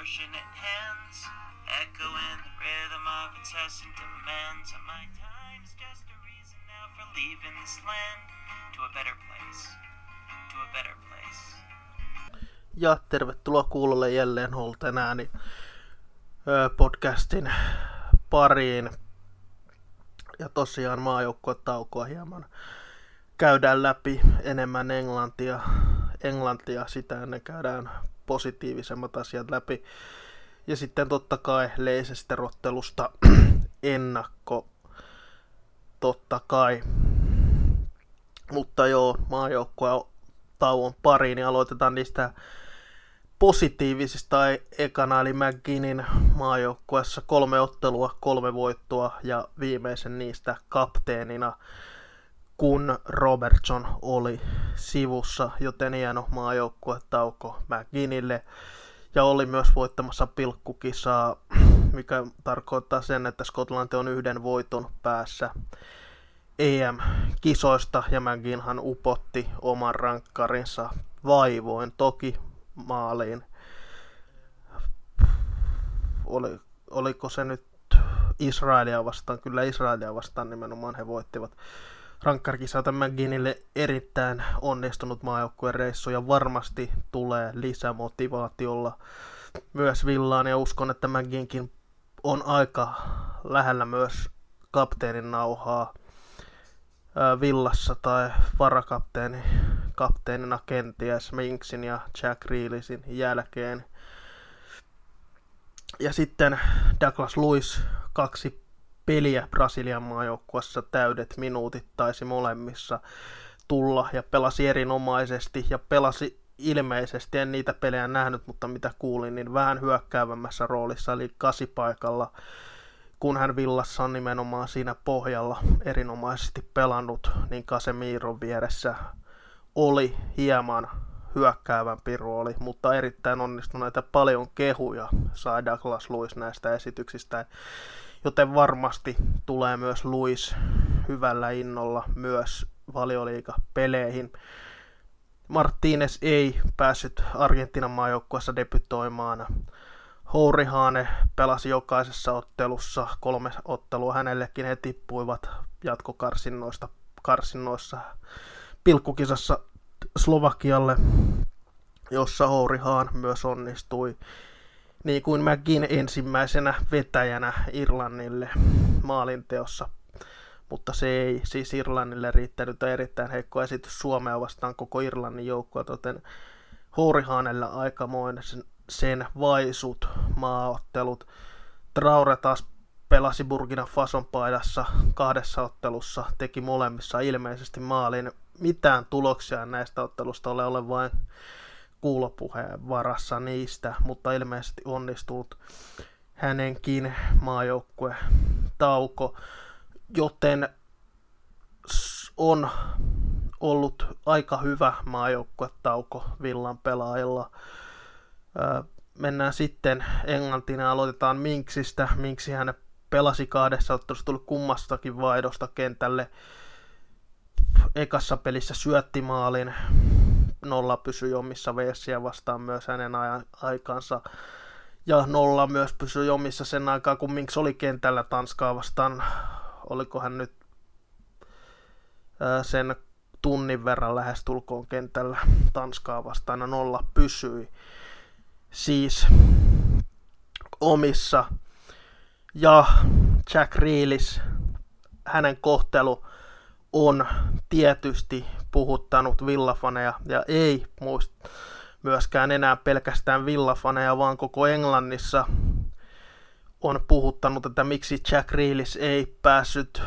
proportionate hands, echoing the rhythm of incessant demands. And my time's just a reason now for leaving this land to a better place, to a better place. Ja tervetuloa kuulolle jälleen Holten ääni podcastin pariin. Ja tosiaan maajoukkuetaukoa hieman käydään läpi enemmän englantia, sitä ennen käydään positiivisemmat asiat läpi. Ja sitten totta kai Leicester-ottelusta ennakko, totta kai. Mutta joo, maajoukkueen tauon pariin, niin aloitetaan niistä positiivisista ekana, eli McGinnin maajoukkueessa 3 ottelua, 3 voittoa ja viimeisen niistä kapteenina, kun Robertson oli sivussa, joten hieno maajoukkuetauko McGinnille. Ja oli myös voittamassa pilkkukisaa, mikä tarkoittaa sen, että Skotlanti on 1 voiton päässä EM-kisoista, ja McGinnhan upotti oman rankkarinsa vaivoin toki maaliin. Oliko se nyt Israelia vastaan? Kyllä Israelia vastaan nimenomaan he voittivat. Rankkarkisata McGinnille erittäin onnistunut maajoukkueen reissu, ja varmasti tulee lisämotivaatiolla myös villaan, ja uskon, että McGinnkin on aika lähellä myös kapteenin nauhaa villassa tai varakapteenina kenties Mingsin ja Jack Grealishin jälkeen. Ja sitten Douglas Luiz 2 peliä Brasilian maajoukkueessa, täydet minuutit taisi molemmissa tulla, ja pelasi erinomaisesti ja pelasi ilmeisesti, en niitä pelejä nähnyt, mutta mitä kuulin, niin vähän hyökkäävämmässä roolissa, eli 8 paikalla, kun hän villassa on nimenomaan siinä pohjalla erinomaisesti pelannut, niin Casemiron vieressä oli hieman hyökkäävämpi rooli, mutta erittäin onnistuneita, paljon kehuja sai Douglas Luiz näistä esityksistä. Joten varmasti tulee myös Luiz hyvällä innolla myös valioliigapeleihin. Martínez ei päässyt Argentiinan maajoukkueessa debytoimaan. Hourihane pelasi jokaisessa ottelussa, 3 ottelua hänellekin, he tippuivat jatkokarsinnoissa pilkkukisassa Slovakialle, jossa Hourihane myös onnistui. Niin kuin McGinn ensimmäisenä vetäjänä Irlannille maalinteossa, mutta se ei siis Irlannille riittänyt, erittäin heikko esitys Suomea vastaan koko Irlannin joukkoa, joten Hourihanella aikamoinen sen vaisut maaottelut. Traore taas pelasi Burkina Fason paidassa 2 ottelussa, teki molemmissa ilmeisesti maalin. Mitään tuloksia näistä ottelusta ole vain kuulopuheen varassa niistä, mutta ilmeisesti onnistunut hänenkin maajoukkue tauko, joten on ollut aika hyvä maajoukkue tauko villan pelaajilla. Mennään sitten Englantiin ja aloitetaan Mingsistä. Mingsi hän pelasi 2 ottelussa, tuli kummastakin vaihdosta kentälle. Ekassa pelissä syötti maalin. 0 pysyi omissa Walesiä vastaan myös hänen aikansa. Ja 0 myös pysyi omissa sen aikaa, kun Mings oli kentällä Tanskaa vastaan. Oliko hän nyt sen tunnin verran lähestulkoon kentällä Tanskaa vastaan. Ja 0 pysyi siis omissa. Ja Jack Grealish, hänen kohtelu on tietysti puhuttanut villafaneja, ja ei myöskään enää pelkästään villafaneja, vaan koko Englannissa on puhuttanut, että miksi Jack Grealish ei päässyt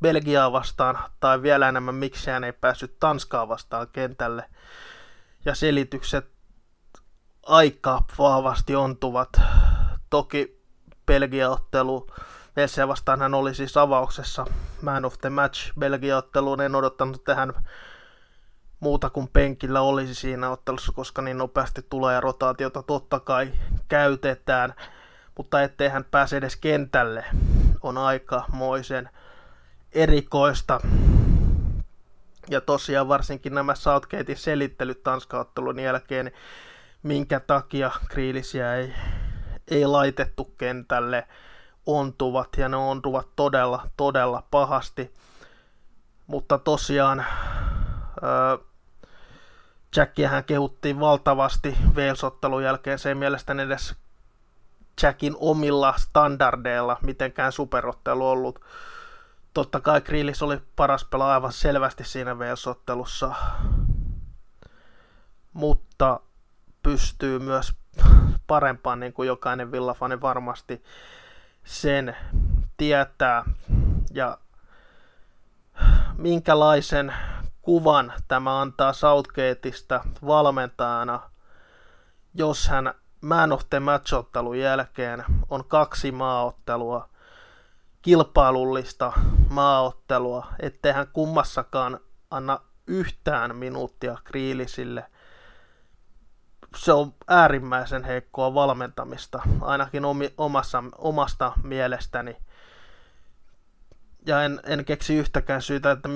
Belgiaa vastaan, tai vielä enemmän, miksi hän ei päässyt Tanskaa vastaan kentälle. Ja selitykset aika vahvasti ontuvat. Toki Belgia-ottelu Walesiä vastaan hän oli siis avauksessa man of the match Belgia-otteluun. En odottanut tähän muuta kuin penkillä olisi siinä ottelussa, koska niin nopeasti tulee, ja rotaatiota totta kai käytetään. Mutta ettei hän pääse edes kentälle, on aikamoisen erikoista. Ja tosiaan varsinkin nämä Southgatein selittelyt Tanska-ottelun jälkeen, minkä takia Grealishia ei ei laitettu kentälle, ontuvat, ja ne ontuvat todella, todella pahasti. Mutta tosiaan Jackiähän kehuttiin valtavasti Wales-ottelun jälkeen. Se ei mielestäni edes Jackin omilla standardeilla mitenkään superottelu ollut. Totta kai Grealish oli paras pelaaja aivan selvästi siinä Wales-ottelussa, mutta pystyy myös parempaan, niin kuin jokainen villafani varmasti sen tietää. Ja minkälaisen kuvan tämä antaa Southgateista valmentajana, jos hän man of the match-ottelun jälkeen on 2 maaottelua, kilpailullista maaottelua, ettei hän kummassakaan anna yhtään minuuttia Grealishille. Se on äärimmäisen heikkoa valmentamista, ainakin omasta mielestäni. Ja en keksi yhtäkään syytä, että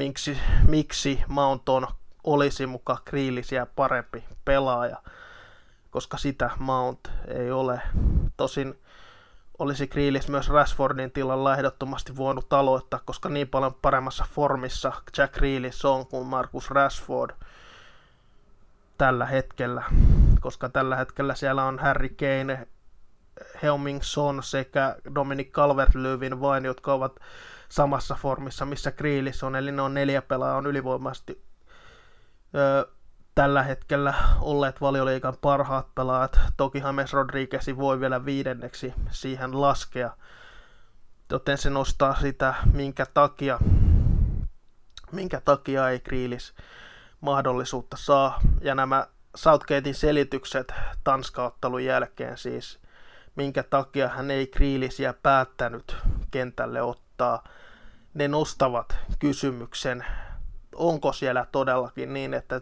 miksi Mounton olisi muka Grealishia parempi pelaaja, koska sitä Mount ei ole. Tosin olisi Grealish myös Rashfordin tilalla ehdottomasti voinut aloittaa, koska niin paljon paremmassa formissa Jack Grealish on kuin Marcus Rashford tällä hetkellä, koska tällä hetkellä siellä on Harry Kane, Heung-min-son sekä Dominic Calvert-Lewin vain, jotka ovat samassa formissa, missä Grealish on, eli ne on 4 pelaajaa on ylivoimaisesti tällä hetkellä olleet Valioliigan parhaat pelaajat. Toki James Rodriguez voi vielä 5. siihen laskea, joten se nostaa sitä, minkä takia ei Grealish mahdollisuutta saa. Ja nämä Southgatein selitykset Tanska-ottelun jälkeen siis, minkä takia hän ei Grealishia päättänyt kentälle ottaa, ne nostavat kysymyksen, onko siellä todellakin niin, että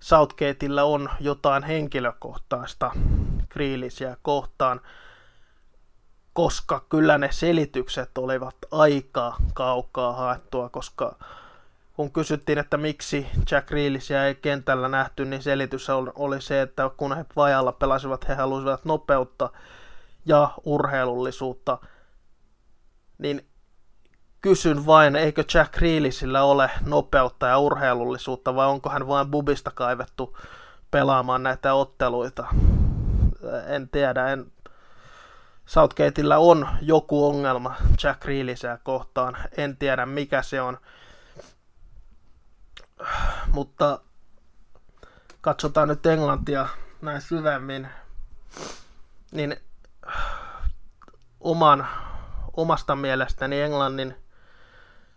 Southgateilla on jotain henkilökohtaista Grealishia kohtaan, koska kyllä ne selitykset olivat aika kaukaa haettua, koska kun kysyttiin, että miksi Jack Grealishia ei kentällä nähty, niin selitys oli se, että kun he vajalla pelasivat, he halusivat nopeutta ja urheilullisuutta. Niin kysyn vain, eikö Jack Grealishillä ole nopeutta ja urheilullisuutta, vai onko hän vain bubista kaivettu pelaamaan näitä otteluita? En tiedä. Southgateilla on joku ongelma Jack Grealishia kohtaan. En tiedä, mikä se on. Mutta katsotaan nyt Englantia näin syvemmin, niin omasta mielestäni Englannin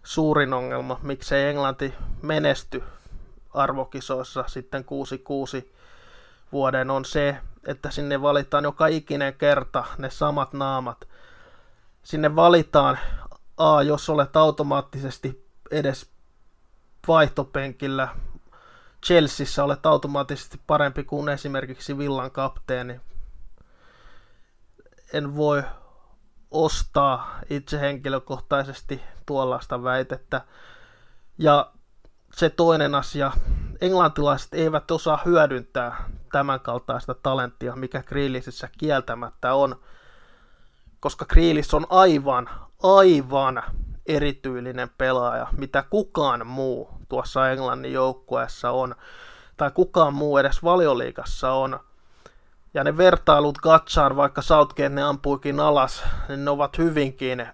suurin ongelma, miksei Englanti menesty arvokisoissa sitten 6-6 vuoden, on se, että sinne valitaan joka ikinen kerta ne samat naamat. Sinne valitaan, jos olet automaattisesti edes vaihtopenkillä, Chelseassa olet automaattisesti parempi kuin esimerkiksi Villan kapteeni. En voi ostaa itse henkilökohtaisesti tuollaista väitettä. Ja se toinen asia, englantilaiset eivät osaa hyödyntää tämän kaltaista talenttia, mikä Grealishissä kieltämättä on, koska Grealish on aivan erityylinen pelaaja, mitä kukaan muu tuossa Englannin joukkueessa on, tai kukaan muu edes Valioliigassa on. Ja ne vertailut Gatsaan, vaikka Southgate ne ampuikin alas, niin ne ovat hyvinkin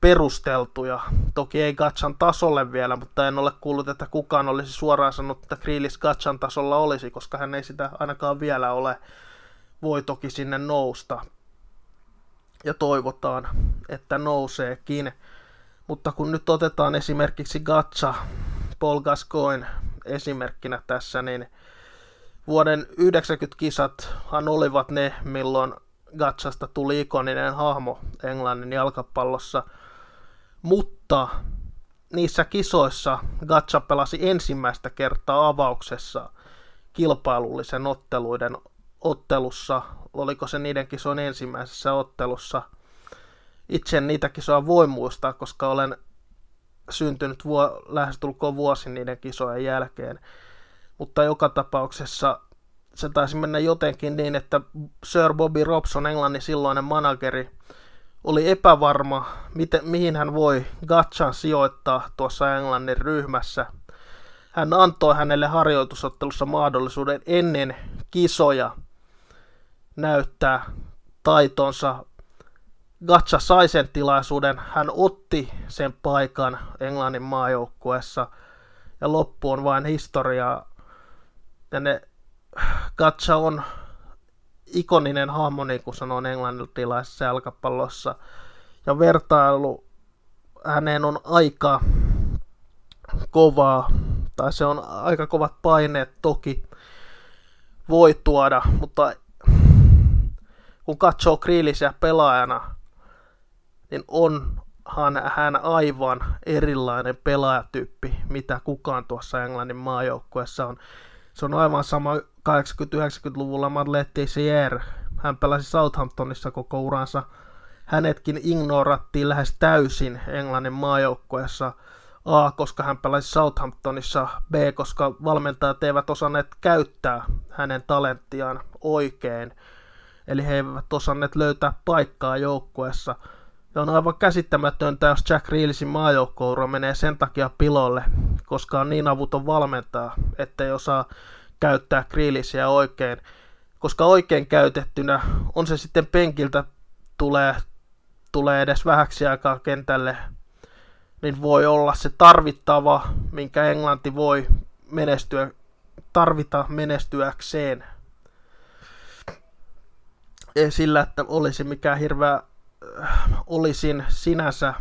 perusteltuja. Toki ei Gatsan tasolle vielä, mutta en ole kuullut, että kukaan olisi suoraan sanonut, että Grealish Gatsan tasolla olisi, koska hän ei sitä ainakaan vielä ole. Voi toki sinne nousta. Ja toivotaan, että nouseekin. Mutta kun nyt otetaan esimerkiksi Gatsa, Paul Gascoigne esimerkkinä tässä, niin vuoden 90 kisathan olivat ne, milloin Gatsasta tuli ikoninen hahmo Englannin jalkapallossa. Mutta niissä kisoissa Gatsa pelasi ensimmäistä kertaa avauksessa kilpailullisen ottelussa. Oliko se niiden kisojen ensimmäisessä ottelussa? Itse en niitä kisoja voi muistaa, koska olen syntynyt lähestulkoon vuosi niiden kisojen jälkeen. Mutta joka tapauksessa se taisi mennä jotenkin niin, että Sir Bobby Robson, Englannin silloinen manageri, oli epävarma, mihin hän voi Gatchan sijoittaa tuossa Englannin ryhmässä. Hän antoi hänelle harjoitusottelussa mahdollisuuden ennen kisoja näyttää taitonsa. Gatcha sai sen tilaisuuden, hän otti sen paikan Englannin maajoukkueessa ja loppu on vain historiaa. Ja Gatcha on ikoninen hahmo, niin kuin sanon englantilaisessa jalkapallossa. Ja vertailu häneen on aika kovaa, tai se on aika kovat paineet toki voi tuoda, mutta kun katsoo Grealishia pelaajana, niin onhan hän aivan erilainen pelaajatyyppi, mitä kukaan tuossa Englannin maajoukkueessa on. Se on aivan sama 80-90-luvulla Madeleine Teixeira. Hän pelasi Southamptonissa koko uransa. Hänetkin ignorattiin lähes täysin Englannin maajoukkueessa. A, koska hän pelasi Southamptonissa. B, koska valmentajat eivät osanneet käyttää hänen talenttiaan oikein. Eli he eivät osanneet löytää paikkaa joukkueessa. Ja on aivan käsittämätöntä, jos Jack Grealishin maajoukkoura menee sen takia pilolle, koska on niin avuton valmentaa, ettei osaa käyttää Grealishia oikein. Koska oikein käytettynä, on se sitten penkiltä tulee edes vähäksi aikaa kentälle, niin voi olla se tarvittava, minkä Englanti voi tarvita menestyäkseen. Ei sillä, että olisi mikään hirveä olisin sinänsä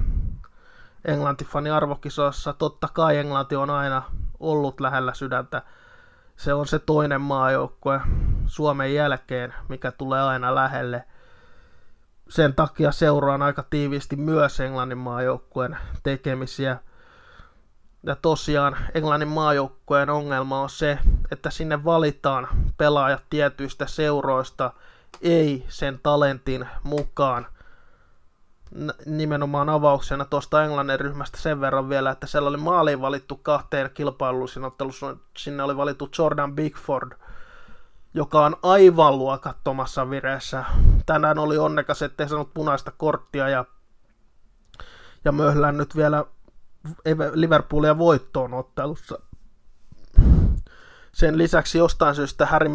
Englanti-fani arvokisoissa. Totta kai Englanti on aina ollut lähellä sydäntä. Se on se toinen maajoukkue Suomen jälkeen, mikä tulee aina lähelle. Sen takia seuraan aika tiiviisti myös Englannin maajoukkueen tekemisiä. Ja tosiaan Englannin maajoukkueen ongelma on se, että sinne valitaan pelaajat tietyistä seuroista, ei sen talentin mukaan. Nimenomaan avauksena tuosta Englannin ryhmästä sen verran vielä, että siellä oli maaliin valittu kahteen kilpailullisin ottelussa. Sinne oli valittu Jordan Pickford, joka on aivan luokattomassa vireessä. Tänään oli onnekas, ettei saanut punaista korttia ja möhlän nyt vielä Liverpoolia voittoon ottelussa. Sen lisäksi jostain syystä Harry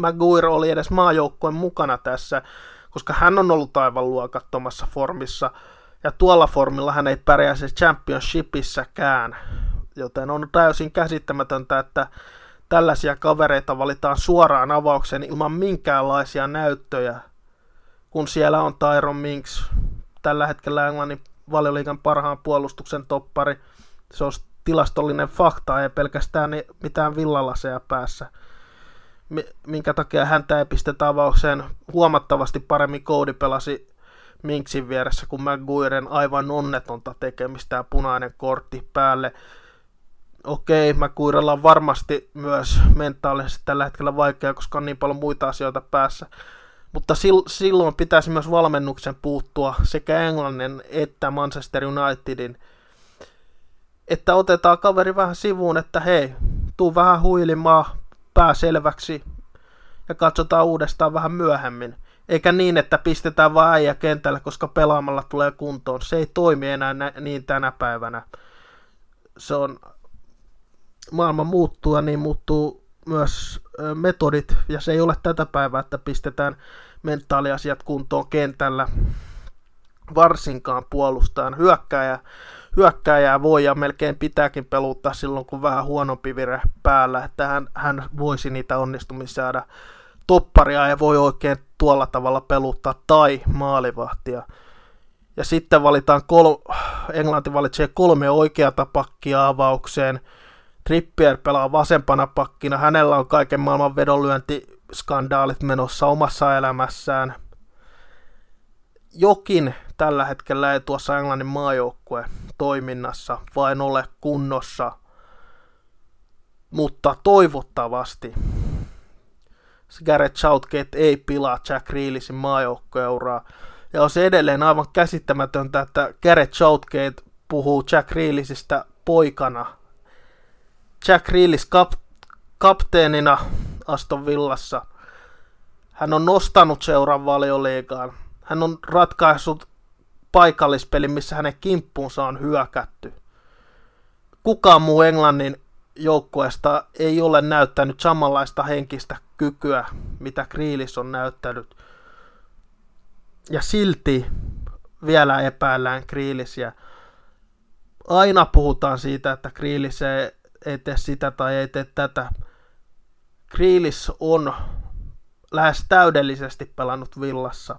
Maguire oli edes maajoukkueen mukana tässä, koska hän on ollut aivan luokattomassa formissa, ja tuolla formilla hän ei pärjäisi Championshipissäkään, joten on täysin käsittämätöntä, että tällaisia kavereita valitaan suoraan avaukseen ilman minkäänlaisia näyttöjä, kun siellä on Tyrone Mings, tällä hetkellä Englannin Valioliigan parhaan puolustuksen toppari, se on tilastollinen fakta, ei pelkästään mitään villalaseja päässä. Minkä takia häntä ei pistetä avaukseen. Huomattavasti paremmin Cody pelasi Minksin vieressä kuin Maguiren aivan onnetonta tekemistä ja punainen kortti päälle. Okei, Maguirella on varmasti myös mentaalisesti tällä hetkellä vaikea, koska on niin paljon muita asioita päässä. Mutta silloin pitäisi myös valmennuksen puuttua sekä Englannin että Manchester Unitedin. Että otetaan kaveri vähän sivuun, että hei, tuu vähän huilimaan. Pää selväksi ja katsotaan uudestaan vähän myöhemmin. Eikä niin, että pistetään vaan äijä kentälle, koska pelaamalla tulee kuntoon. Se ei toimi enää niin tänä päivänä. Se on maailma muuttuu ja niin muuttuu myös metodit ja se ei ole tätä päivää, että pistetään mentaaliasiat kuntoon kentällä. Varsinkaan puolustajan hyökkääjää voi ja melkein pitääkin peluuttaa silloin, kun vähän huonompi vire päällä, että hän voisi niitä onnistumisia saada. Topparia ei voi oikein tuolla tavalla peluuttaa tai maalivahtia. Ja sitten valitaan Englanti valitsee 3 oikeata pakkia avaukseen. Trippier pelaa vasempana pakkina, hänellä on kaiken maailman vedonlyöntiskandaalit menossa omassa elämässään. Jokin tällä hetkellä ei tuossa Englannin maajoukkue toiminnassa vain ole kunnossa, mutta toivottavasti Gareth Southgate ei pilaa Jack Grealishin maajoukkueuraa. Ja on se edelleen aivan käsittämätöntä, että Gareth Southgate puhuu Jack Grealishistä poikana. Jack Grealish kapteenina Aston Villassa. Hän on nostanut seuran Valioliigaan. Hän on ratkaissut paikallispelin, missä hänen kimppuunsa on hyökätty. Kukaan muu Englannin joukkueesta ei ole näyttänyt samanlaista henkistä kykyä, mitä Grealish on näyttänyt. Ja silti vielä epäillään Grealishia. Aina puhutaan siitä, että Grealish ei tee sitä tai ei tee tätä. Grealish on lähes täydellisesti pelannut Villassa.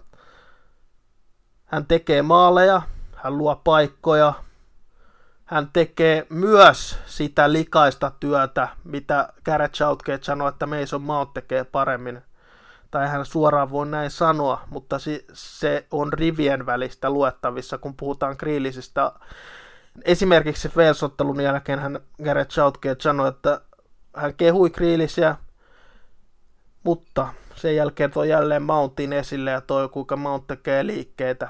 Hän tekee maaleja, hän luo paikkoja. Hän tekee myös sitä likaista työtä, mitä Gareth Southgate sanoi, että Mason Mount tekee paremmin. Tai hän suoraan voi näin sanoa, mutta se on rivien välistä luettavissa, kun puhutaan Grealishista. Esimerkiksi Wales-ottelun jälkeen hän Gareth Southgate sanoi, että hän kehui Grealishia, mutta sen jälkeen toi jälleen Mountin esille ja toi kuinka Mount tekee liikkeitä.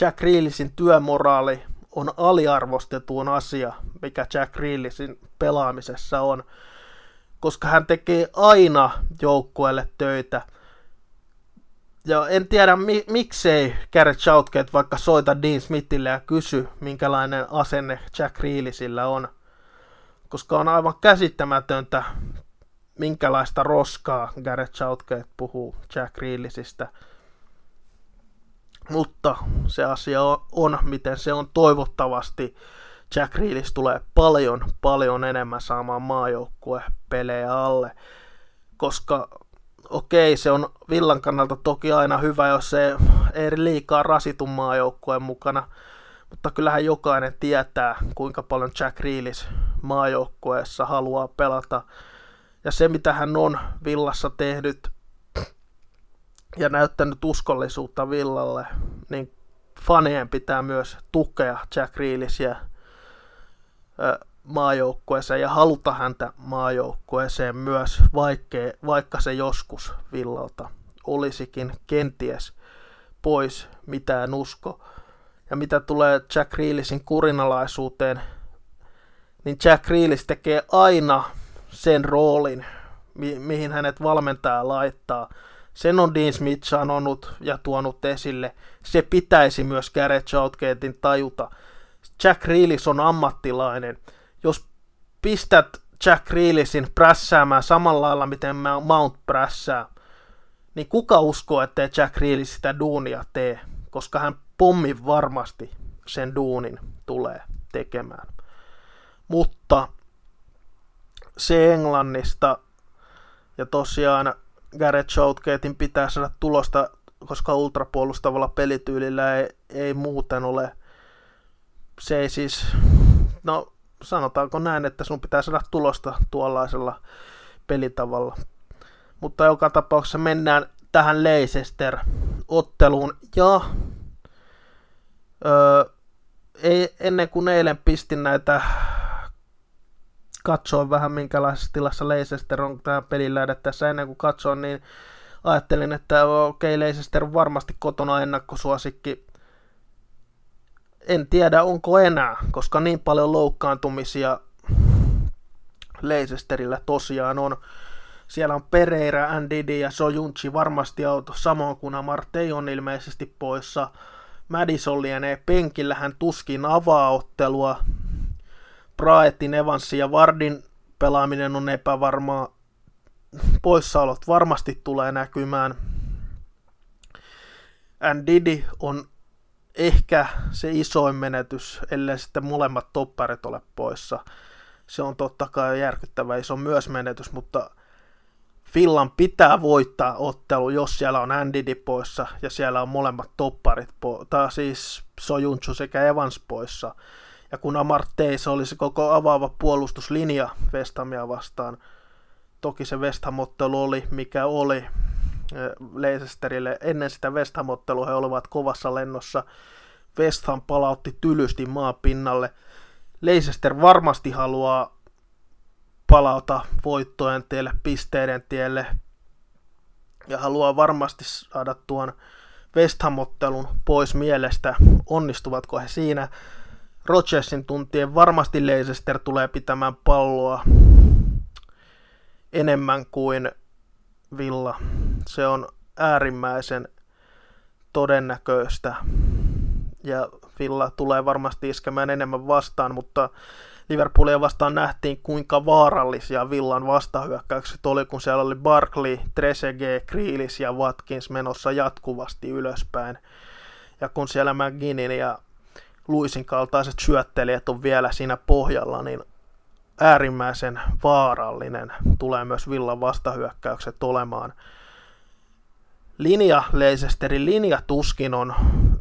Jack Grealishin työmoraali on aliarvostetuun asia, mikä Jack Grealishin pelaamisessa on, koska hän tekee aina joukkueelle töitä. Ja en tiedä miksei Gareth Southgate vaikka soita Dean Smithille ja kysy, minkälainen asenne Jack Grealishillä on, koska on aivan käsittämätöntä, minkälaista roskaa Gareth Southgate puhuu Jack Grealishistä. Mutta se asia on, miten se on. Toivottavasti Jack Grealish tulee paljon, paljon enemmän saamaan maajoukkuepelejä alle. Koska okei, se on Villan kannalta toki aina hyvä, jos se ei liikaa rasitu maajoukkueen mukana. Mutta kyllähän jokainen tietää, kuinka paljon Jack Grealish maajoukkueessa haluaa pelata. Ja se, mitä hän on Villassa tehnyt ja näyttänyt uskollisuutta Villalle, niin fanien pitää myös tukea Jack Grealishia maajoukkueeseen ja haluta häntä maajoukkueeseen myös, vaikka se joskus Villalta olisikin kenties pois, mitä en usko. Ja mitä tulee Jack Grealishin kurinalaisuuteen, niin Jack Grealish tekee aina sen roolin, mihin hänet valmentaja laittaa. Sen on Dean Smith sanonut ja tuonut esille. Se pitäisi myös Gareth Southgatein tajuta. Jack Grealish on ammattilainen. Jos pistät Jack Grealishin prässäämään samalla lailla, miten Mount prässää, niin kuka uskoo, ettei Jack Grealish sitä duunia tee, koska hän pommin varmasti sen duunin tulee tekemään. Mutta se Englannista, ja tosiaan Gareth Southgatein pitää saada tulosta, koska ultrapuolustavalla pelityylillä ei muuten ole. Se ei siis, no sanotaanko näin, että sun pitää saada tulosta tuollaisella pelitavalla. Mutta joka tapauksessa mennään tähän Leicester-otteluun. Ja ennen kuin eilen pistin näitä, katsoin vähän minkälaisessa tilassa Leicester on tähän pelin lähdettäessä. Ennen kuin katsoin, niin ajattelin, että okei, Leicester on varmasti kotona ennakkosuosikki. En tiedä, onko enää, koska niin paljon loukkaantumisia Leicesterillä tosiaan on. Siellä on Pereira, Ndidi ja Söyüncü varmasti auto, samoin kuin Amartey on ilmeisesti poissa. Madison lienee penkillä, hän tuskin avaa ottelua. Praetin, Evansin ja Vardin pelaaminen on epävarmaa. Poissaolot varmasti tulee näkymään. Ndidi on ehkä se isoin menetys, ellei sitten molemmat topparit ole poissa. Se on totta kai järkyttävä iso myös menetys, mutta Villan pitää voittaa ottelu, jos siellä on Ndidi poissa ja siellä on molemmat topparit poissa. Tai siis Söyüncü sekä Evans poissa. Ja kun Amartey, se olisi koko avaava puolustuslinja West Hamia vastaan. Toki se West Ham-ottelu oli, mikä oli Leicesterille. Ennen sitä West Ham-ottelua he olivat kovassa lennossa. West Ham palautti tylysti maapinnalle. Leicester varmasti haluaa palauta voittojen tielle, pisteiden tielle. Ja haluaa varmasti saada tuon West Ham-ottelun pois mielestä. Onnistuvatko he siinä? Rodgersin tuntien varmasti Leicester tulee pitämään palloa. enemmän kuin Villa. Se on äärimmäisen todennäköistä ja Villa tulee varmasti iskemään enemmän vastaan, mutta Liverpoolia vastaan nähtiin, kuinka vaarallisia Villan vastahyökkäykset oli, kun siellä oli Barkley, Trezeguet, Grealish ja Watkins menossa jatkuvasti ylöspäin. Ja kun siellä McGinnin ja Luisin kaltaiset syöttelijät on vielä siinä pohjalla, niin äärimmäisen vaarallinen tulee myös Villan vastahyökkäykset olemaan. Linja, Leicesterin linja tuskin on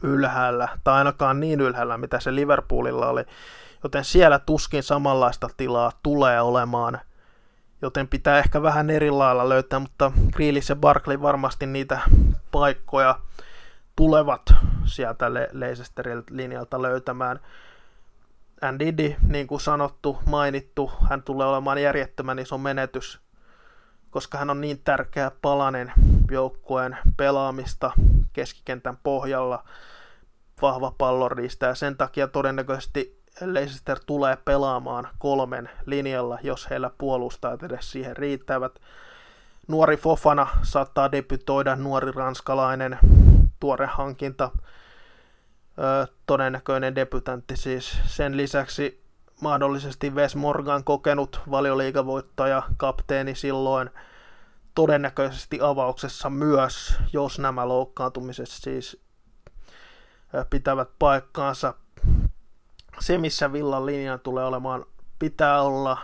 ylhäällä, tai ainakaan niin ylhäällä, mitä se Liverpoolilla oli. Joten siellä tuskin samanlaista tilaa tulee olemaan, joten pitää ehkä vähän eri lailla löytää, mutta Grealish ja Barkley varmasti niitä paikkoja tulevat sieltä Leicesterin linjalta löytämään. Ndidi, niin kuin sanottu, mainittu, hän tulee olemaan järjettömän iso menetys, koska hän on niin tärkeä palanen joukkueen pelaamista keskikentän pohjalla, vahva pallonriistäjä, ja sen takia todennäköisesti Leicester tulee pelaamaan 3 linjalla, jos heillä puolustajat edes siihen riittävät. Nuori Fofana saattaa debytoida, nuori ranskalainen, tuore hankinta, todennäköinen debytantti siis. Sen lisäksi mahdollisesti Wes Morgan, kokenut valioliigavoittaja, kapteeni silloin, todennäköisesti avauksessa myös, jos nämä loukkaantumiset siis pitävät paikkaansa. Se, missä Villan linjan tulee olemaan, pitää olla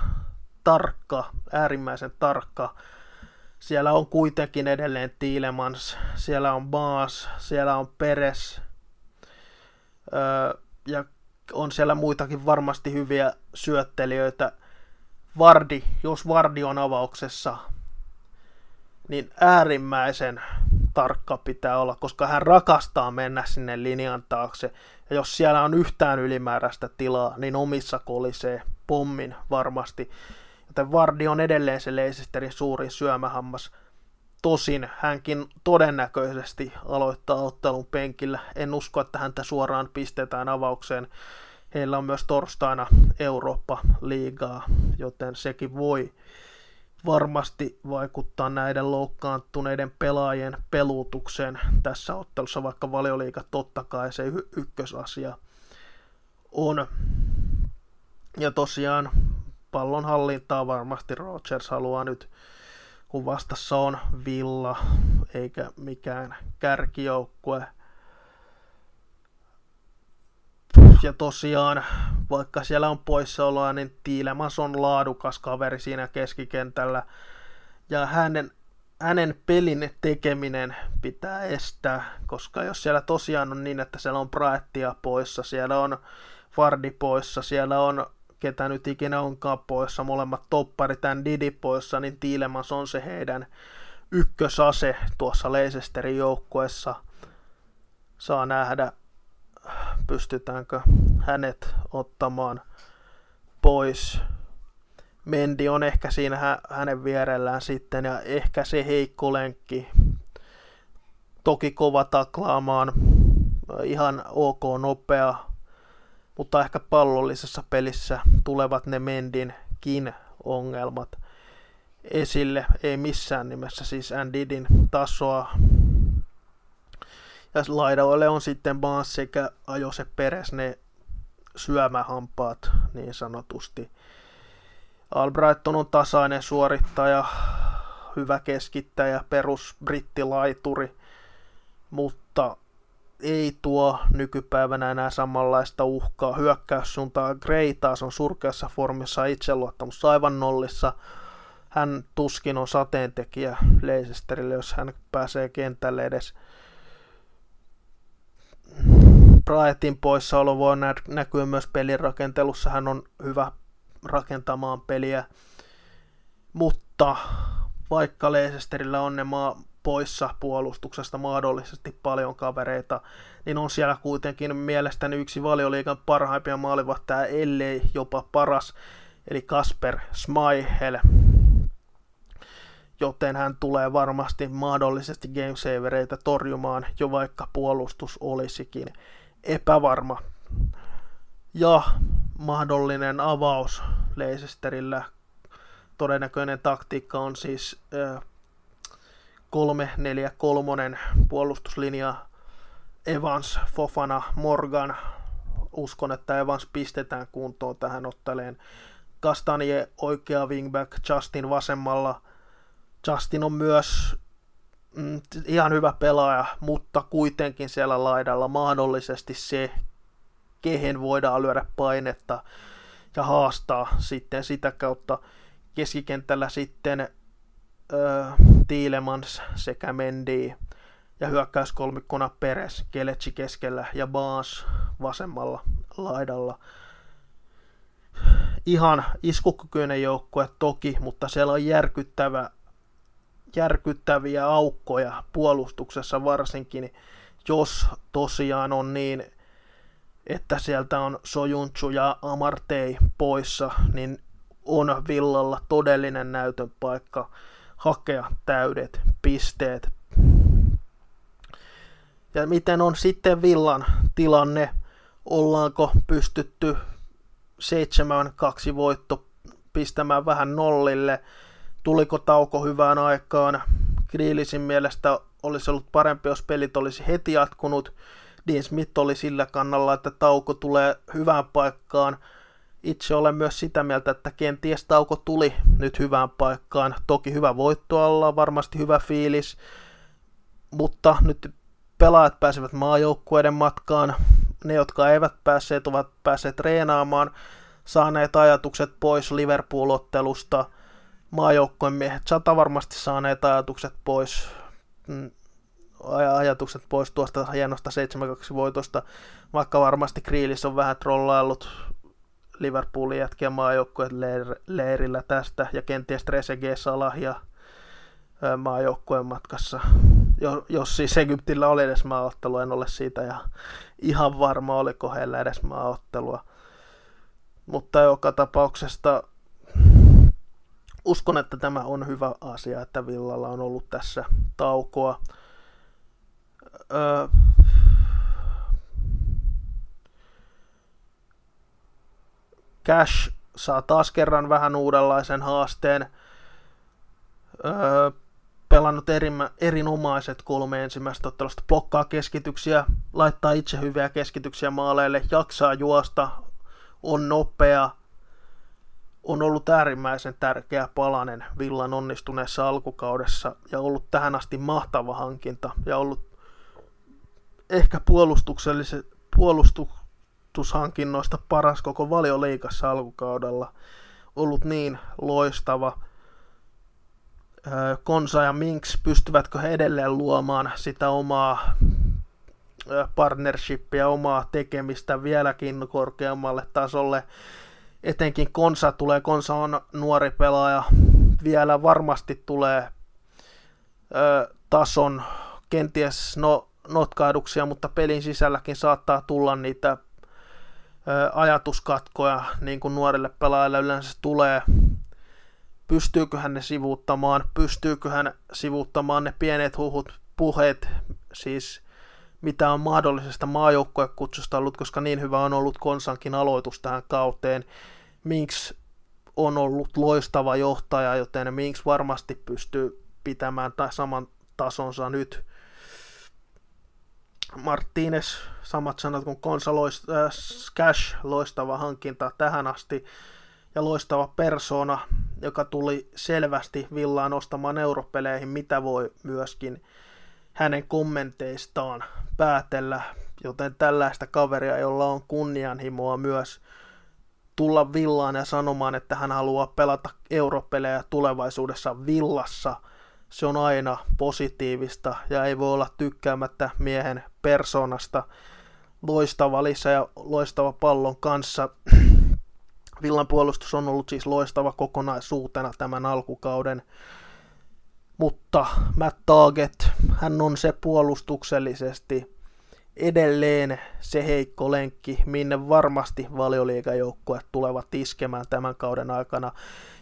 tarkka, äärimmäisen tarkka. Siellä on kuitenkin edelleen Tielemans, siellä on Baas, siellä on Pérez. Ja on siellä muitakin varmasti hyviä syöttelijöitä. Vardy, jos Vardy on avauksessa, niin äärimmäisen tarkka pitää olla, koska hän rakastaa mennä sinne linjan taakse. Ja jos siellä on yhtään ylimääräistä tilaa, niin omissa kolisee pommin varmasti. Joten Vardy on edelleen se Leicesterin suurin syömähammas. Tosin hänkin todennäköisesti aloittaa ottelun penkillä. En usko, että häntä suoraan pistetään avaukseen. Heillä on myös torstaina Eurooppa-liigaa, joten sekin voi varmasti vaikuttaa näiden loukkaantuneiden pelaajien peluutukseen tässä ottelussa, vaikka Valioliiga totta kai se ykkösasia on. Ja tosiaan pallonhallintaa varmasti Rodgers haluaa nyt, kun vastassa on Villa eikä mikään kärkijoukkue. Ja tosiaan, vaikka siellä on poissaoloa, niin Tielemans on laadukas kaveri siinä keskikentällä. Ja hänen pelin tekeminen pitää estää, koska jos siellä tosiaan on niin, että siellä on Praettia poissa, siellä on Vardy poissa, siellä on ketä nyt ikinä onkaan poissa, molemmat topparit, Ndidi poissa, niin Tielemans on se heidän ykkösase tuossa Leicesterin joukkueessa. Saa nähdä, pystytäänkö hänet ottamaan pois. Mendy on ehkä siinä hänen vierellään sitten, ja ehkä se heikko lenkki. Toki kova taklaamaan, ihan ok nopea, mutta ehkä pallollisessa pelissä tulevat ne Mendinkin ongelmat esille. Ei missään nimessä siis Ndidin tasoa. Ja laidoille on sitten vaan sekä Ajose Pérez, ne syömähampaat niin sanotusti. Albrighton on tasainen suorittaja, hyvä keskittäjä, perusbrittilaituri, mutta ei tuo nykypäivänä enää samanlaista uhkaa. Hyökkäyssuuntaan Gray taas on surkeassa formissa, itseluottamus aivan nollissa. Hän tuskin on sateentekijä Leicesterille, jos hän pääsee kentälle edes. Praetin poissaolo voi näkyä myös pelin rakentelussa. Hän on hyvä rakentamaan peliä, mutta vaikka Leicesterillä on ne poissa puolustuksesta mahdollisesti paljon kavereita, niin on siellä kuitenkin mielestäni yksi Valioliigan parhaimpia maalivahteja, ellei jopa paras, eli Kasper Schmeichel. Joten hän tulee varmasti mahdollisesti gamesavereita torjumaan, jo vaikka puolustus olisikin epävarma. Ja mahdollinen avaus Leicesterillä todennäköinen taktiikka on siis 3-4-3 puolustuslinja, Evans, Fofana, Morgan. Uskon, että Evans pistetään kuntoon tähän otteleen. Kastanje oikea wingback, Justin vasemmalla. Justin on myös ihan hyvä pelaaja, mutta kuitenkin siellä laidalla mahdollisesti se, kehen voidaan lyödä painetta ja haastaa sitten sitä kautta. Keskikentällä sitten Tielemans sekä Mendy ja hyökkäyskolmikkona Pérez, Kelechi keskellä ja Baas vasemmalla laidalla. Ihan iskukykyinen joukkue toki, mutta siellä on järkyttäviä aukkoja puolustuksessa varsinkin, jos tosiaan on niin, että sieltä on Söyüncü ja Amartey poissa, niin on villalla todellinen näytön paikka hakea täydet pisteet. Ja miten on sitten Villan tilanne? Ollaanko pystytty 7-2 voitto pistämään vähän nollille? Tuliko tauko hyvään aikaan? Grealishin mielestä olisi ollut parempi, jos pelit olisi heti jatkunut. Dean Smith oli sillä kannalla, että tauko tulee hyvään paikkaan. Itse olen myös sitä mieltä, että kenties tauko tuli nyt hyvään paikkaan. Toki hyvä voitto alla, varmasti hyvä fiilis, mutta nyt pelaajat pääsevät maajoukkueiden matkaan. Ne, jotka eivät päässeet, ovat päässeet treenaamaan, saaneet ajatukset pois Liverpool-ottelusta. Maajoukkueen miehet varmasti saaneet ajatukset pois tuosta hienosta 7-2 voitosta, vaikka varmasti Grealish on vähän trollaillut Liverpoolin jätkiä maajoukkueet leirillä tästä, ja kenties Trezeguet saa lahja maajoukkueen matkassa. Jos siis Egyptillä oli edes maaottelua, en ole siitä ihan varma, oliko heillä edes maaottelua. Mutta joka tapauksessa uskon, että tämä on hyvä asia, että Villalla on ollut tässä taukoa. Cash saa taas kerran vähän uudenlaisen haasteen. Pelannut erinomaiset 3 ensimmäistä ottelusta, blokkaa keskityksiä, laittaa itse hyviä keskityksiä maaleille, jaksaa juosta, on nopea, on ollut äärimmäisen tärkeä palanen Villan onnistuneessa alkukaudessa ja ollut tähän asti mahtava hankinta ja ollut ehkä puolustushankinnoista paras koko Valioliigassa alkukaudella, ollut niin loistava. Konsa ja Mings, pystyvätkö he edelleen luomaan sitä omaa partnershipia, omaa tekemistä vieläkin korkeammalle tasolle? Etenkin Konsa on nuori pelaaja, vielä varmasti tulee tason kenties notkahduksia, mutta pelin sisälläkin saattaa tulla niitä ajatuskatkoja, niin kuin nuorille pelaajille yleensä tulee. Pystyyköhän ne sivuuttamaan ne pienet puheet, siis mitä on mahdollisesta maajoukkuekutsusta ollut, koska niin hyvä on ollut Konsankin aloitus tähän kauteen. Mings on ollut loistava johtaja, joten Mings varmasti pystyy pitämään saman tasonsa nyt. Martínez, samat sanat kuin Konsa, Cash, loistava hankinta tähän asti ja loistava persona, joka tuli selvästi Villaan ostamaan europeleihin, mitä voi myöskin hänen kommenteistaan päätellä, joten tällaista kaveria, jolla on kunnianhimoa myös tulla Villaan ja sanomaan, että hän haluaa pelata europelejä tulevaisuudessa Villassa, se on aina positiivista ja ei voi olla tykkäämättä miehen persoonasta. Loistava lisä ja loistava pallon kanssa. Villan puolustus on ollut siis loistava kokonaisuutena tämän alkukauden, mutta Matt Target, hän on se puolustuksellisesti edelleen se heikko lenkki, minne varmasti Valioliigajoukkueet tulevat iskemään tämän kauden aikana,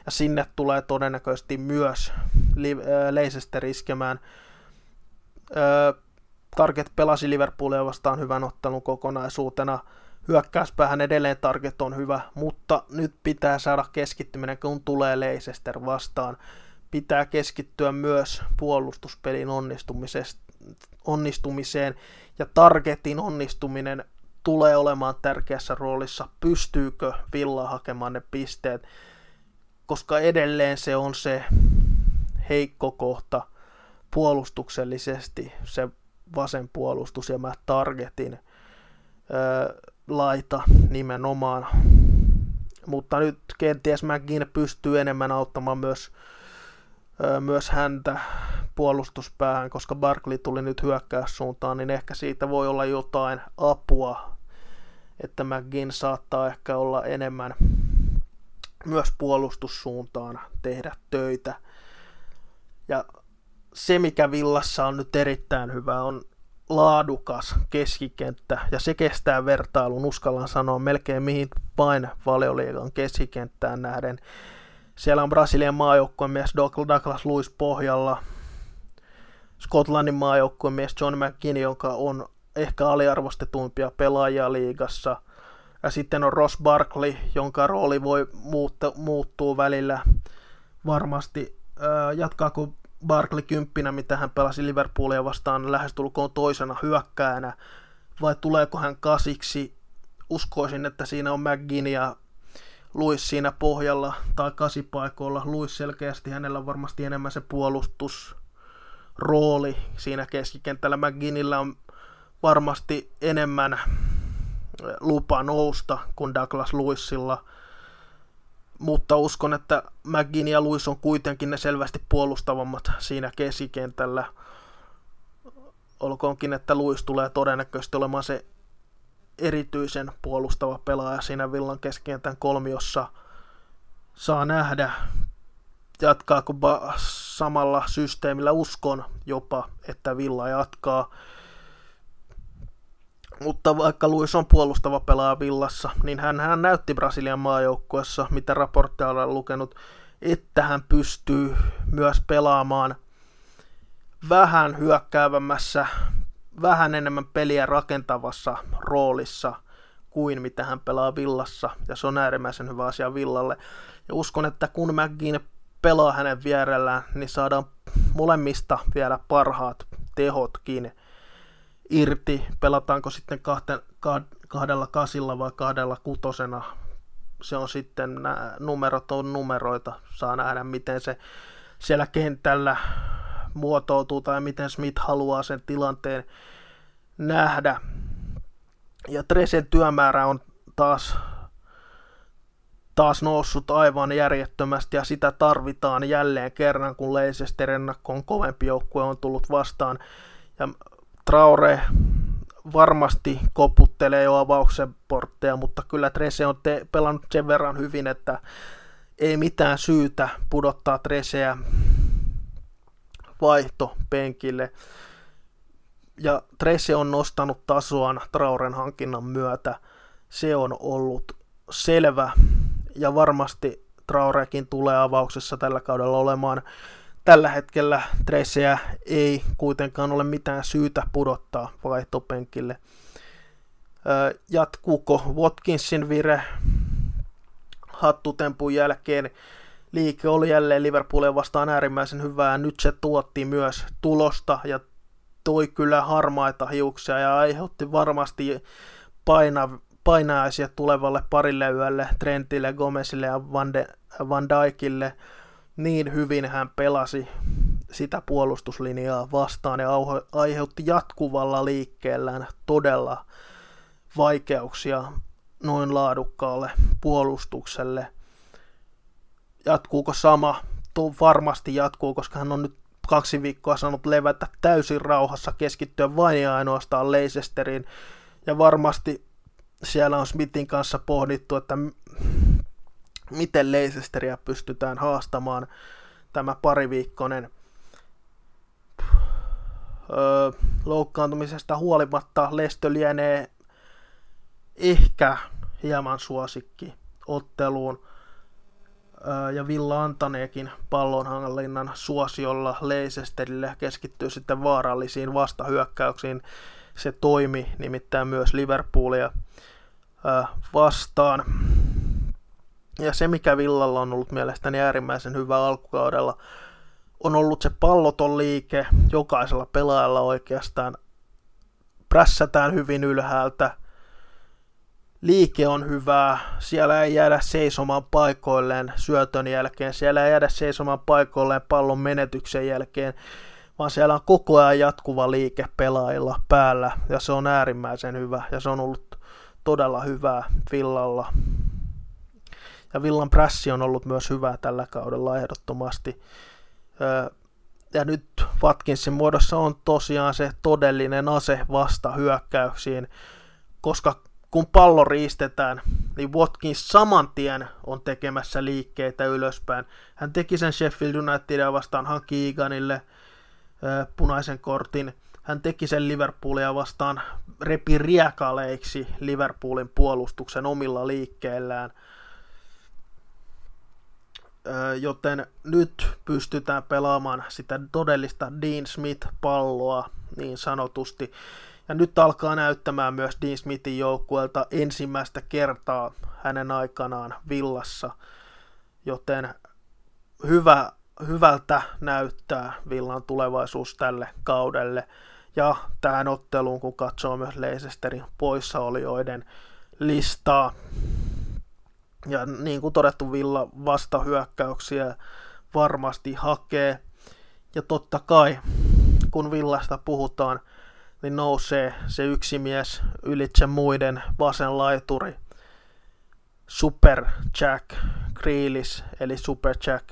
ja sinne tulee todennäköisesti myös Leicester iskemään. Target pelasi Liverpoolia vastaan hyvän ottelun kokonaisuutena. Hyökkäyspäähän edelleen Target on hyvä, mutta nyt pitää saada keskittyminen, kun tulee Leicester vastaan. Pitää keskittyä myös puolustuspelin onnistumiseen, ja Targetin onnistuminen tulee olemaan tärkeässä roolissa. Pystyykö Villa hakemaan ne pisteet, koska edelleen se on se heikko kohta puolustuksellisesti, se vasen puolustus ja Matt Targetin laita nimenomaan. Mutta nyt kenties McGinn pystyy enemmän auttamaan myös häntä puolustuspäähän, koska Barkley tuli nyt hyökkäyssuuntaan, niin ehkä siitä voi olla jotain apua, että McGinn saattaa ehkä olla enemmän myös puolustussuuntaan tehdä töitä. Ja se, mikä Villassa on nyt erittäin hyvä, on laadukas keskikenttä, ja se kestää vertailun, uskallan sanoa, melkein mihin vain Valioliigan keskikenttään nähden. Siellä on Brasilian maajoukkueen mies Douglas Luiz pohjalla, Skotlannin maajoukkueen mies John McGinn, joka on ehkä aliarvostetuimpia pelaajia liigassa, ja sitten on Ross Barkley, jonka rooli voi muuttuu välillä varmasti. Jatkaako Barkley kymppinä, mitä hän pelasi Liverpoolia vastaan lähestulkoon toisena hyökkäänä, vai tuleeko hän kasiksi? Uskoisin, että siinä on McGinn ja Luiz siinä pohjalla tai kasipaikoilla. Luiz selkeästi, hänellä on varmasti enemmän se puolustusrooli siinä keskikentällä. McGinnillä on varmasti enemmän lupa nousta kuin Douglas Luizilla, mutta uskon, että McGinn ja Luiz on kuitenkin ne selvästi puolustavammat siinä keskikentällä. Olkoonkin, että Luiz tulee todennäköisesti olemaan se erityisen puolustava pelaaja siinä Villan keskikentän kolmiossa. Saa nähdä, jatkaako samalla systeemillä. Uskon jopa, että Villa jatkaa. Mutta vaikka Luiz on puolustava pelaaja Villassa, niin hän näytti Brasilian maajoukkuessa, mitä raportteja olen lukenut, että hän pystyy myös pelaamaan vähän hyökkäävämmässä, vähän enemmän peliä rakentavassa roolissa kuin mitä hän pelaa Villassa, ja se on äärimmäisen hyvä asia Villalle. Ja uskon, että kun McGinn pelaa hänen vierellään, niin saadaan molemmista vielä parhaat tehotkin irti. Pelataanko sitten kahdella kasilla vai kahdella kutosena, se on sitten, nämä numerot on numeroita, saa nähdä miten se siellä kentällä muotoutuu tai miten Smith haluaa sen tilanteen nähdä. Ja Tresen työmäärä on taas noussut aivan järjettömästi, ja sitä tarvitaan jälleen kerran, kun Leicester ennakkoon kovempi joukkue on tullut vastaan. Ja Traore varmasti koputtelee jo avauksen portteja, mutta kyllä Trese on pelannut sen verran hyvin, että ei mitään syytä pudottaa Treseä vaihtopenkille. Ja Trese on nostanut tasoaan Traoren hankinnan myötä. Se on ollut selvä, ja varmasti Traorekin tulee avauksessa tällä kaudella olemaan. Tällä hetkellä Treseä ei kuitenkaan ole mitään syytä pudottaa vaihtopenkille. Jatkuuko Watkinsin vire hattutempun jälkeen? Liike oli jälleen Liverpoolia vastaan äärimmäisen hyvää. Nyt se tuotti myös tulosta ja toi kyllä harmaita hiuksia ja aiheutti varmasti painajaisia tulevalle parille yölle, Trentille, Gomezille ja Van Dijkille. Niin hyvin hän pelasi sitä puolustuslinjaa vastaan ja aiheutti jatkuvalla liikkeellään todella vaikeuksia noin laadukkaalle puolustukselle. Jatkuuko sama? Varmasti jatkuu, koska hän on nyt 2 viikkoa saanut levätä täysin rauhassa, keskittyä vain ja ainoastaan Leicesteriin. Ja varmasti siellä on Smithin kanssa pohdittu, että miten Leicesteriä pystytään haastamaan tämä pariviikkoinen loukkaantumisesta huolimatta. Leicester lienee ehkä hieman suosikki otteluun, ja Villa antaneekin pallonhallinnan suosiolla Leicesterille, keskittyy sitten vaarallisiin vastahyökkäyksiin. Se toimi nimittäin myös Liverpoolia. vastaan. Ja se, mikä Villalla on ollut mielestäni äärimmäisen hyvä alkukaudella, on ollut se palloton liike. Jokaisella pelaajalla oikeastaan prässätään hyvin ylhäältä. Liike on hyvää, siellä ei jäädä seisomaan paikoilleen syötön jälkeen, siellä ei jäädä seisomaan paikoilleen pallon menetyksen jälkeen, vaan siellä on koko ajan jatkuva liike pelaajilla päällä, ja se on äärimmäisen hyvä, ja se on ollut todella hyvää Villalla. Ja Villan prässi on ollut myös hyvä tällä kaudella ehdottomasti. Ja nyt Watkinsin muodossa on tosiaan se todellinen ase vasta hyökkäyksiin, koska kun pallo riistetään, niin Watkins saman tien on tekemässä liikkeitä ylöspäin. Hän teki sen Sheffield Unitedia vastaan Hakiganille punaisen kortin. Hän teki sen Liverpoolia vastaan, repi riekaleiksi Liverpoolin puolustuksen omilla liikkeellään. Joten nyt pystytään pelaamaan sitä todellista Dean Smith-palloa niin sanotusti. Ja nyt alkaa näyttämään myös Dean Smithin joukkueelta ensimmäistä kertaa hänen aikanaan Villassa, joten hyvältä näyttää Villan tulevaisuus tälle kaudelle. Ja tähän otteluun, kun katsoo myös Leicesterin poissaolijoiden listaa. Ja niin kuin todettu, Villa vastahyökkäyksiä varmasti hakee. Ja totta kai, kun Villasta puhutaan, niin nousee se yksi mies ylitse muiden, vasen laituri, Super Jack Grealish, eli Super Jack.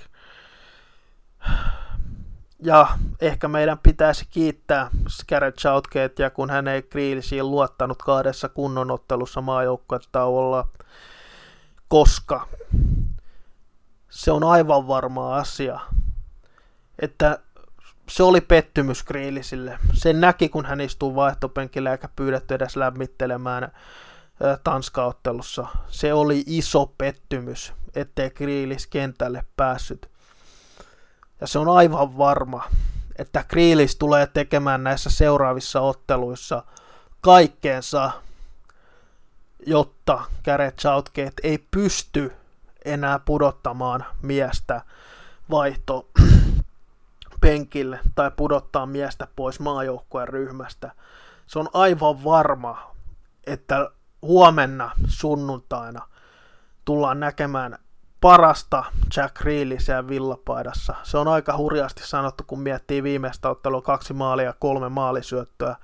Ja ehkä meidän pitäisi kiittää Gareth Southgatea, kun hän ei Grealishiin luottanut kahdessa kunnonottelussa maajoukkuetauolla, koska se on aivan varma asia, että se oli pettymys Grealishille. Sen näki, kun hän istuu vaihtopenkillä eikä pyydetty edes lämmittelemään Tanska-ottelussa. Se oli iso pettymys, ettei Grealish kentälle päässyt. Ja se on aivan varma, että Grealish tulee tekemään näissä seuraavissa otteluissa kaikkeensa, jotta Gareth Southgate ei pysty enää pudottamaan miestä vaihtopenkille tai pudottaa miestä pois maajoukkueen ryhmästä. Se on aivan varma, että huomenna sunnuntaina tullaan näkemään parasta Jack Grealishia villapaidassa. Se on aika hurjasti sanottu, kun miettii viimeistä ottelua 2 maalia ja 3 maalisyöttöä.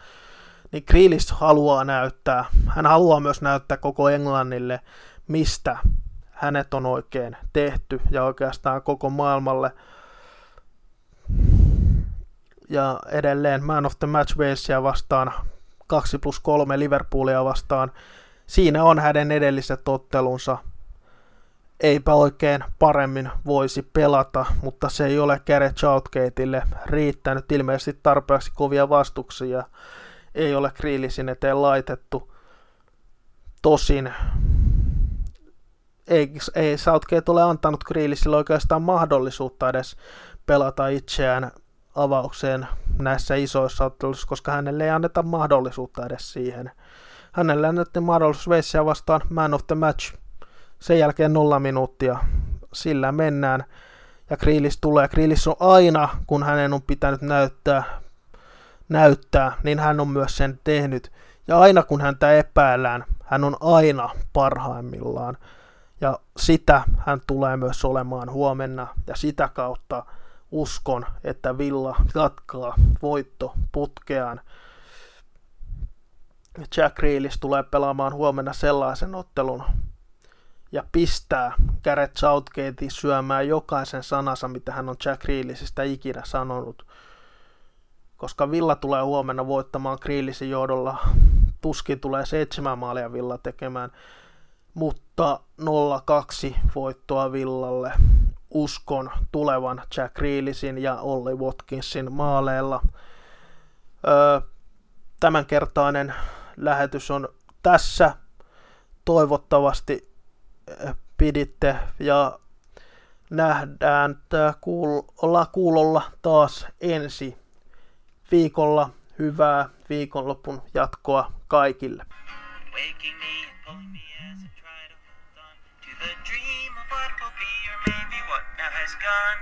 Niin Grealish haluaa näyttää, hän haluaa myös näyttää koko Englannille, mistä hänet on oikein tehty ja oikeastaan koko maailmalle. Ja edelleen Man of the Match Walesia vastaan, 2+3 Liverpoolia vastaan. Siinä on hänen edelliset ottelunsa. Eipä oikein paremmin voisi pelata, mutta se ei ole Gareth Southgateille riittänyt. Ilmeisesti tarpeeksi kovia vastuksia ei ole Grealishin eteen laitettu. Tosin ei Southgate ole antanut Grealishille oikeastaan mahdollisuutta edes pelata itseään avaukseen näissä isoissa otteluissa, koska hänelle ei anneta mahdollisuutta edes siihen. Hänelle annettiin mahdollisuus Walesia vastaan Man of the Match. Sen jälkeen 0 minuuttia. Sillä mennään. Ja Grealish tulee. Grealish on aina, kun hänen on pitänyt näyttää, niin hän on myös sen tehnyt. Ja aina kun häntä epäillään, hän on aina parhaimmillaan. Ja sitä hän tulee myös olemaan huomenna. Ja sitä kautta uskon, että Villa jatkaa voittoputkeaan. Jack Grealish tulee pelaamaan huomenna sellaisen ottelun ja pistää Gareth Southgateen syömään jokaisen sanansa, mitä hän on Jack Grealishista ikinä sanonut. Koska Villa tulee huomenna voittamaan Grealishin johdolla. Tuskin tulee 7 maalia Villa tekemään, mutta 0-2 voittoa Villalle. Uskon tulevan Jack Grealishin ja Ollie Watkinsin maaleilla. Tämänkertainen lähetys on tässä. Toivottavasti piditte ja nähdään kuulolla taas ensi viikolla. Hyvää viikonlopun jatkoa kaikille. gone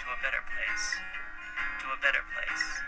to a better place.